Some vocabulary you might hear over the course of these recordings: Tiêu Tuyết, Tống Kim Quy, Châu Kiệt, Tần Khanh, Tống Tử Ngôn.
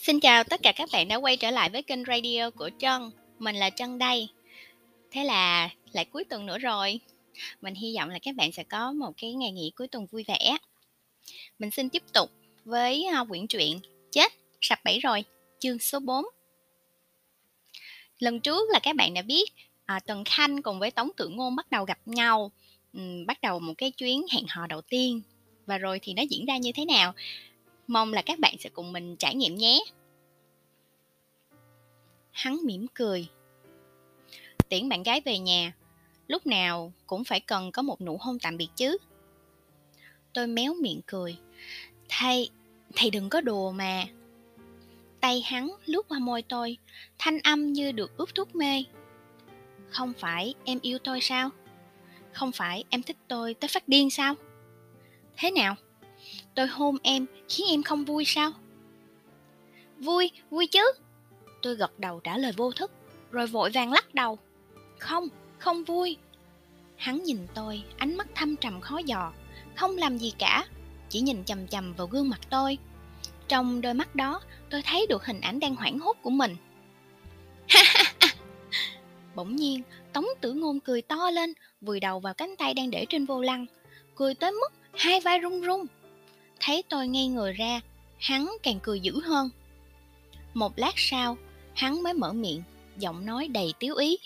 Xin chào tất cả các bạn đã quay trở lại với kênh radio của Trân. Mình là Trân đây. Thế là lại cuối tuần nữa rồi. Mình hy vọng là các bạn sẽ có một cái ngày nghỉ cuối tuần vui vẻ. Mình xin tiếp tục với quyển truyện Chết Sập Bẫy Rồi, chương số 4. Lần trước là các bạn đã biết Tần Khanh cùng với Tống Tử Ngôn bắt đầu gặp nhau, bắt đầu một cái chuyến hẹn hò đầu tiên. Và rồi thì nó diễn ra như thế nào? Mong là các bạn sẽ cùng mình trải nghiệm nhé. Hắn mỉm cười, tiễn bạn gái về nhà. Lúc nào cũng phải cần có một nụ hôn tạm biệt chứ. Tôi méo miệng cười. Thầy đừng có đùa mà. Tay hắn lướt qua môi tôi, thanh âm như được ướp thuốc mê. Không phải em yêu tôi sao? Không phải em thích tôi tới phát điên sao? Thế nào? Tôi hôn em khiến em không vui sao? Vui, vui chứ. Tôi gật đầu trả lời vô thức, rồi vội vàng lắc đầu. Không, không vui. Hắn nhìn tôi, ánh mắt thâm trầm khó dò, không làm gì cả, chỉ nhìn chằm chằm vào gương mặt tôi. Trong đôi mắt đó, tôi thấy được hình ảnh đang hoảng hốt của mình. Bỗng nhiên, Tống Tử Ngôn cười to lên, vùi đầu vào cánh tay đang để trên vô lăng, cười tới mức hai vai run run. Thấy tôi ngây người ra, hắn càng cười dữ hơn. Một lát sau, hắn mới mở miệng, giọng nói đầy tiếu ý.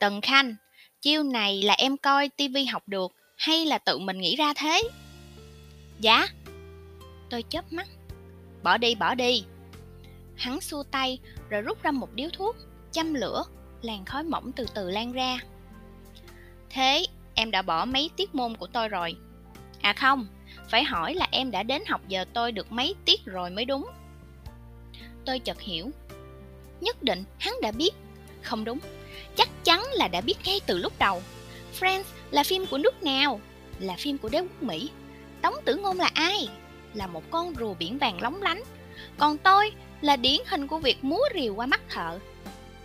Tần Khanh, chiêu này là em coi tivi học được hay là tự mình nghĩ ra thế? Dạ. Tôi chớp mắt. Bỏ đi. Hắn xua tay rồi rút ra một điếu thuốc, châm lửa, làn khói mỏng từ từ lan ra. Thế em đã bỏ mấy tiết môn của tôi rồi. À không, phải hỏi là em đã đến học giờ tôi được mấy tiết rồi mới đúng. Tôi chợt hiểu. Nhất định hắn đã biết. Không đúng, chắc chắn là đã biết ngay từ lúc đầu. Friends là phim của nước nào? Là phim của đế quốc Mỹ. Tống Tử Ngôn là ai? Là một con rùa biển vàng lóng lánh. Còn tôi là điển hình của việc múa rìu qua mắt thợ.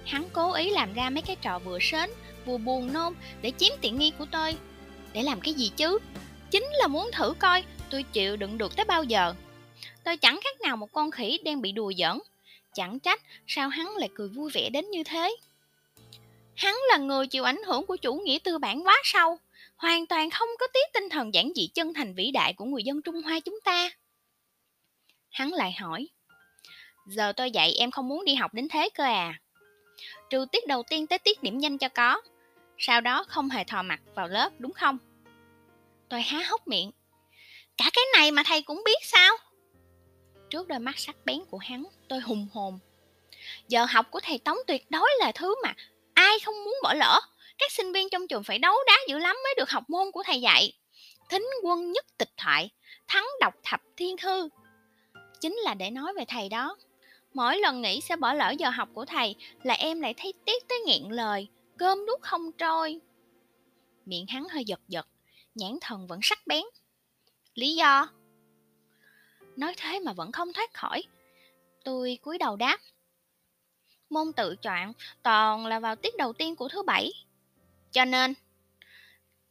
Hắn cố ý làm ra mấy cái trò vừa sến vừa buồn nôn để chiếm tiện nghi của tôi. Để làm cái gì chứ? Chính là muốn thử coi tôi chịu đựng được tới bao giờ. Tôi chẳng khác nào một con khỉ đang bị đùa giỡn. Chẳng trách sao hắn lại cười vui vẻ đến như thế. Hắn là người chịu ảnh hưởng của chủ nghĩa tư bản quá sâu, hoàn toàn không có tí tinh thần giản dị chân thành vĩ đại của người dân Trung Hoa chúng ta. Hắn lại hỏi, giờ tôi dạy em không muốn đi học đến thế cơ à? Trừ tiết đầu tiên tới tiết điểm danh cho có, sau đó không hề thò mặt vào lớp đúng không? Tôi há hốc miệng. Cả cái này mà thầy cũng biết sao? Trước đôi mắt sắc bén của hắn, tôi hùng hồn. Giờ học của thầy Tống tuyệt đối là thứ mà ai không muốn bỏ lỡ. Các sinh viên trong trường phải đấu đá dữ lắm mới được học môn của thầy dạy. Thính quân nhất tịch thoại, thắng đọc thập thiên thư. Chính là để nói về thầy đó. Mỗi lần nghĩ sẽ bỏ lỡ giờ học của thầy là em lại thấy tiếc tới nghẹn lời, cơm nuốt không trôi. Miệng hắn hơi giật giật, nhãn thần vẫn sắc bén. Lý do? Nói thế mà vẫn không thoát khỏi. Tôi cúi đầu đáp. Môn tự chọn toàn là vào tiết đầu tiên của thứ bảy. Cho nên,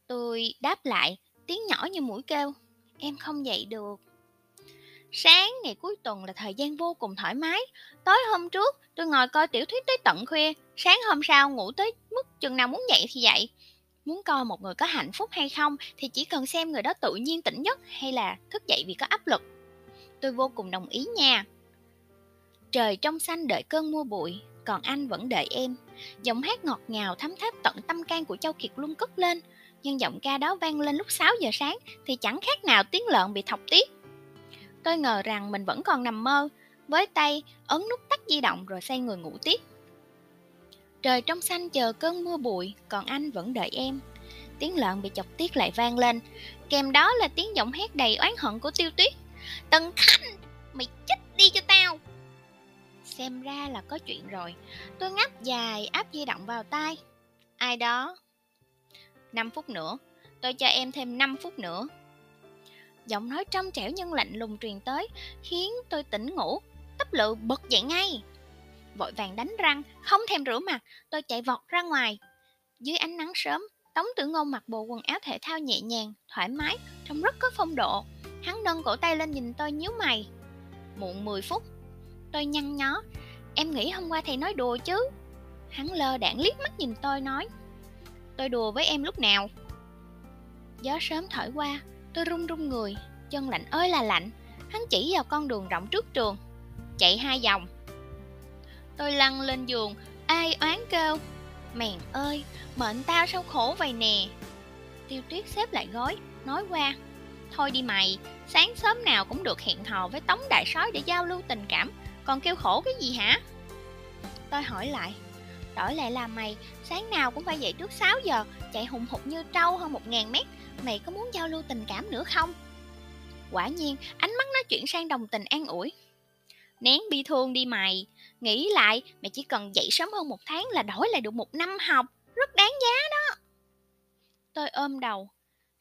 tôi đáp lại, tiếng nhỏ như mũi kêu. Em không dậy được. Sáng ngày cuối tuần là thời gian vô cùng thoải mái. Tối hôm trước, tôi ngồi coi tiểu thuyết tới tận khuya. Sáng hôm sau ngủ tới mức chừng nào muốn dậy thì dậy. Muốn coi một người có hạnh phúc hay không thì chỉ cần xem người đó tự nhiên tỉnh giấc hay là thức dậy vì có áp lực. Tôi vô cùng đồng ý nha. Trời trong xanh đợi cơn mưa bụi, còn anh vẫn đợi em. Giọng hát ngọt ngào thấm tháp tận tâm can của Châu Kiệt luôn cất lên. Nhưng giọng ca đó vang lên lúc 6 giờ sáng thì chẳng khác nào tiếng lợn bị thọc tiết. Tôi ngờ rằng mình vẫn còn nằm mơ, với tay ấn nút tắt di động rồi xoay người ngủ tiếp. Trời trong xanh chờ cơn mưa bụi, còn anh vẫn đợi em. Tiếng lợn bị chọc tiết lại vang lên, kèm đó là tiếng giọng hét đầy oán hận của Tiêu Tuyết. Tần Khanh, mày chết đi cho tao. Xem ra là có chuyện rồi. Tôi ngáp dài áp di động vào tai. Ai đó? 5 phút nữa. Tôi cho em thêm 5 phút nữa. Giọng nói trong trẻo nhưng lạnh lùng truyền tới, khiến tôi tỉnh ngủ, tấp lự bật dậy ngay. Vội vàng đánh răng, không thèm rửa mặt, tôi chạy vọt ra ngoài. Dưới ánh nắng sớm, Tống Tử Ngôn mặc bộ quần áo thể thao nhẹ nhàng, thoải mái, trông rất có phong độ. Hắn nâng cổ tay lên nhìn tôi nhíu mày. Muộn 10 phút. tôi nhăn nhó. Em nghĩ hôm qua thầy nói đùa chứ? Hắn lơ đãng liếc mắt nhìn tôi nói, tôi đùa với em lúc nào? Gió sớm thổi qua, tôi run run người, chân lạnh ơi là lạnh. Hắn chỉ vào con đường rộng trước trường, chạy 2 vòng. Tôi lăn lên giường, ai oán kêu, mèn ơi, mệnh tao sao khổ vậy nè. Tiêu Tuyết xếp lại gối, nói qua, thôi đi mày, sáng sớm nào cũng được hẹn hò với Tống đại soái để giao lưu tình cảm, còn kêu khổ cái gì hả? Tôi hỏi lại, đổi lại là mày, sáng nào cũng phải dậy trước 6 giờ, chạy hùng hục như trâu hơn 1000 mét, mày có muốn giao lưu tình cảm nữa không? Quả nhiên, ánh mắt nó chuyển sang đồng tình an ủi. Nén bi thương đi mày, nghĩ lại, mày chỉ cần dậy sớm hơn 1 tháng là đổi lại được 1 năm học, rất đáng giá đó. Tôi ôm đầu,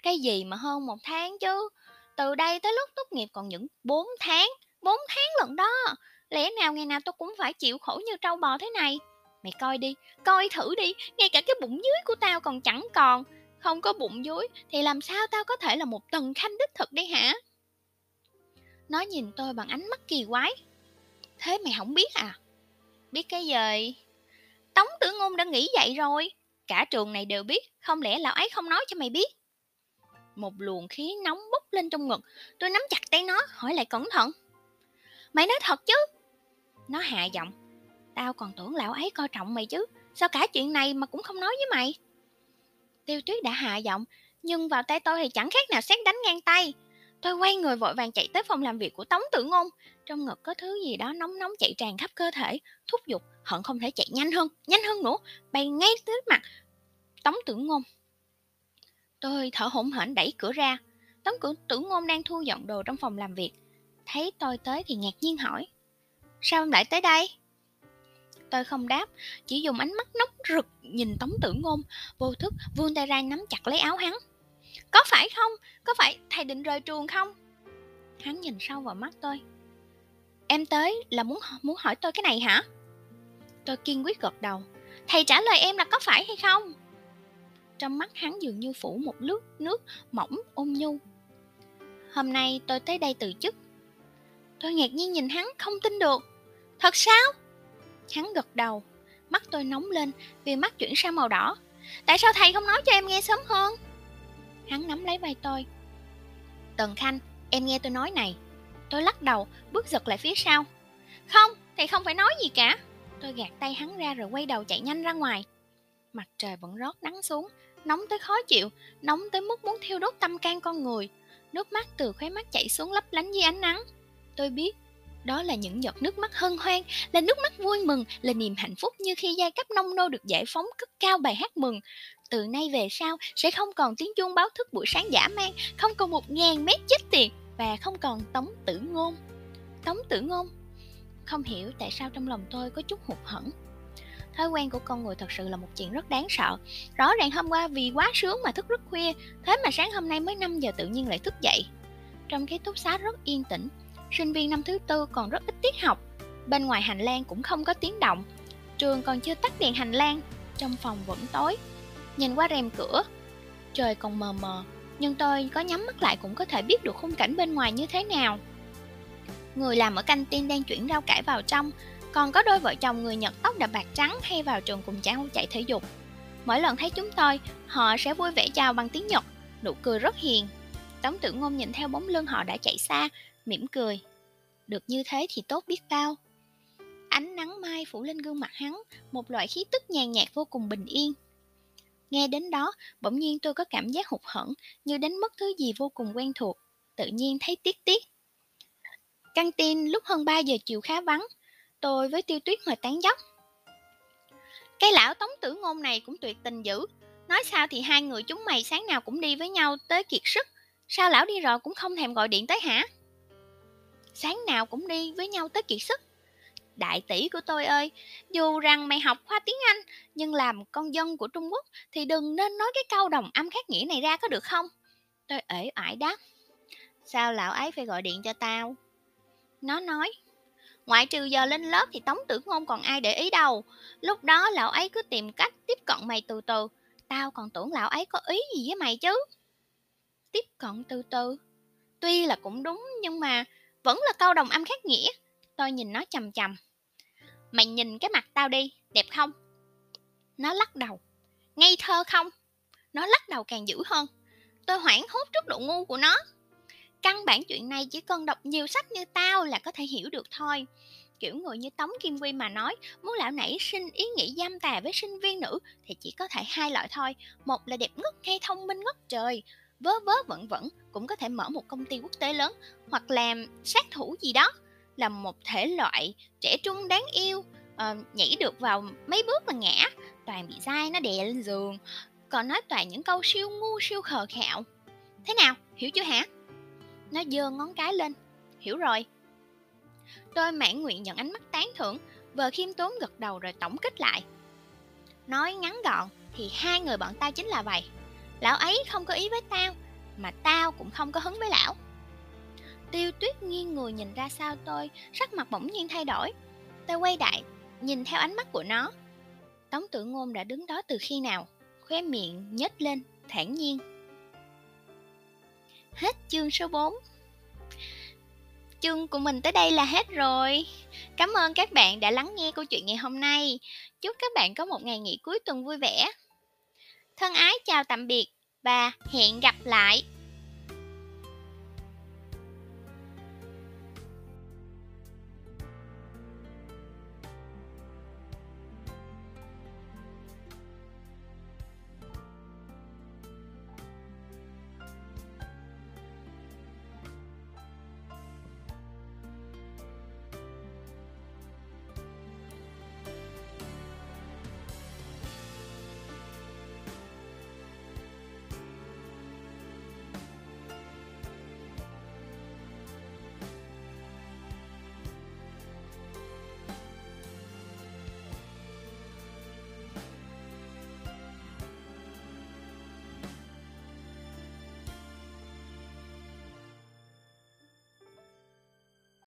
cái gì mà hơn 1 tháng chứ, từ đây tới lúc tốt nghiệp còn những 4 tháng lận đó, lẽ nào ngày nào tôi cũng phải chịu khổ như trâu bò thế này. Mày coi đi, coi thử đi, ngay cả cái bụng dưới của tao còn chẳng còn. Không có bụng dưới thì làm sao tao có thể là một Tần Khanh đích thực đây hả? Nó nhìn tôi bằng ánh mắt kỳ quái. Thế mày không biết à? Biết cái gì? Tống Tử Ngôn đã nghĩ vậy rồi, cả trường này đều biết, không lẽ lão ấy không nói cho mày biết? Một luồng khí nóng bốc lên trong ngực, tôi nắm chặt tay nó, hỏi lại cẩn thận. Mày nói thật chứ? Nó hạ giọng. Tao còn tưởng lão ấy coi trọng mày chứ, sao cả chuyện này mà cũng không nói với mày? Tiêu Tuyết đã hạ giọng, nhưng vào tay tôi thì chẳng khác nào sét đánh ngang tay. Tôi quay người vội vàng chạy tới phòng làm việc của Tống Tử Ngôn. Trong ngực có thứ gì đó nóng nóng chạy tràn khắp cơ thể, thúc giục, hận không thể chạy nhanh hơn nữa, bay ngay tới mặt Tống Tử Ngôn. Tôi thở hổn hển đẩy cửa ra. Tống Tử Ngôn đang thu dọn đồ trong phòng làm việc. Thấy tôi tới thì ngạc nhiên hỏi, sao em lại tới đây? Tôi không đáp, chỉ dùng ánh mắt nóng rực nhìn Tống Tử Ngôn, vô thức vươn tay ra nắm chặt lấy áo hắn. Có phải không? Có phải thầy định rời trường không? Hắn nhìn sâu vào mắt tôi. Em tới là muốn hỏi tôi cái này hả? Tôi kiên quyết gật đầu. Thầy trả lời em là có phải hay không? Trong mắt hắn dường như phủ một lớp nước mỏng ôn nhu. Hôm nay tôi tới đây từ chức. Tôi ngạc nhiên nhìn hắn không tin được. Thật sao? Hắn gật đầu. Mắt tôi nóng lên vì mắt chuyển sang màu đỏ. Tại sao thầy không nói cho em nghe sớm hơn? Hắn nắm lấy vai tôi. Tần Khanh, em nghe tôi nói này. Tôi lắc đầu, bước giật lại phía sau. Không, thầy không phải nói gì cả. Tôi gạt tay hắn ra rồi quay đầu chạy nhanh ra ngoài. Mặt trời vẫn rót nắng xuống, nóng tới khó chịu, nóng tới mức muốn thiêu đốt tâm can con người. Nước mắt từ khóe mắt chảy xuống lấp lánh dưới ánh nắng. Tôi biết đó là những giọt nước mắt hân hoan, là nước mắt vui mừng, là niềm hạnh phúc như khi giai cấp nông nô được giải phóng cất cao bài hát mừng. Từ nay về sau sẽ không còn tiếng chuông báo thức buổi sáng dã man, không còn 1000 mét chết tiệt, và không còn Tống Tử Ngôn. Tống Tử Ngôn. Không hiểu tại sao trong lòng tôi có chút hụt hẫng. Thói quen của con người thật sự là một chuyện rất đáng sợ. Rõ ràng hôm qua vì quá sướng mà thức rất khuya, thế mà sáng hôm nay mới 5 giờ tự nhiên lại thức dậy. Trong ký túc xá rất yên tĩnh, sinh viên năm thứ tư còn rất ít tiết học. Bên ngoài hành lang cũng không có tiếng động. Trường còn chưa tắt đèn hành lang, trong phòng vẫn tối. Nhìn qua rèm cửa, trời còn mờ mờ, nhưng tôi có nhắm mắt lại cũng có thể biết được khung cảnh bên ngoài như thế nào. Người làm ở canh tin đang chuyển rau cải vào trong, còn có đôi vợ chồng người Nhật tóc đã bạc trắng hay vào trường cùng cháu chạy thể dục. Mỗi lần thấy chúng tôi, họ sẽ vui vẻ chào bằng tiếng Nhật, nụ cười rất hiền. Tống Tử Ngôn nhìn theo bóng lưng họ đã chạy xa, mỉm cười. Được như thế thì tốt biết bao. Ánh nắng mai phủ lên gương mặt hắn, một loại khí tức nhàn nhạt vô cùng bình yên. Nghe đến đó, bỗng nhiên tôi có cảm giác hụt hẫng, như đánh mất thứ gì vô cùng quen thuộc, tự nhiên thấy tiếc. Căng tin lúc hơn 3 giờ chiều khá vắng, tôi với Tiêu Tuyết ngồi tán dóc. Cái lão Tống Tử Ngôn này cũng tuyệt tình dữ, nói sao thì hai người chúng mày sáng nào cũng đi với nhau tới kiệt sức, sao lão đi rồi cũng không thèm gọi điện tới hả? Sáng nào cũng đi với nhau tới kiệt sức. Đại tỷ của tôi ơi, dù rằng mày học khoa tiếng Anh, nhưng làm con dân của Trung Quốc thì đừng nên nói cái câu đồng âm khác nghĩa này ra có được không? Tôi ể ải đáp. Sao lão ấy phải gọi điện cho tao? Nó nói, ngoại trừ giờ lên lớp thì Tống Tử Ngôn còn ai để ý đâu. Lúc đó lão ấy cứ tìm cách tiếp cận mày từ từ. Tao còn tưởng lão ấy có ý gì với mày chứ. Tiếp cận từ từ, tuy là cũng đúng nhưng mà vẫn là câu đồng âm khác nghĩa. Tôi nhìn nó chằm chằm. Mày nhìn cái mặt tao đi, đẹp không? Nó lắc đầu. Ngây thơ không? Nó lắc đầu càng dữ hơn. Tôi hoảng hốt trước độ ngu của nó. Căn bản chuyện này chỉ cần đọc nhiều sách như tao là có thể hiểu được thôi. Kiểu người như Tống Kim Quy mà nói, muốn lão nảy sinh ý nghĩ giam tà với sinh viên nữ thì chỉ có thể hai loại thôi. Một là đẹp ngất hay thông minh ngất trời, vớ vớ vẩn vẩn cũng có thể mở một công ty quốc tế lớn, hoặc làm sát thủ gì đó, là một thể loại trẻ trung đáng yêu, nhảy được vào mấy bước mà ngã, toàn bị dai nó đè lên giường, còn nói toàn những câu siêu ngu siêu khờ khạo. Thế nào, hiểu chưa hả? Nó giơ ngón cái lên. Hiểu rồi. Tôi mãn nguyện nhận ánh mắt tán thưởng, vờ khiêm tốn gật đầu rồi tổng kết lại. Nói ngắn gọn thì hai người bọn tao chính là vậy. Lão ấy không có ý với tao, mà tao cũng không có hứng với lão. Tiêu Tuyết nghiêng người nhìn ra sau tôi, sắc mặt bỗng nhiên thay đổi. Tôi quay lại, nhìn theo ánh mắt của nó. Tống Tử Ngôn đã đứng đó từ khi nào? Khóe miệng nhếch lên, thản nhiên. Hết chương số 4. Chương của mình tới đây là hết rồi. Cảm ơn các bạn đã lắng nghe câu chuyện ngày hôm nay. Chúc các bạn có một ngày nghỉ cuối tuần vui vẻ. Thân ái chào tạm biệt và hẹn gặp lại.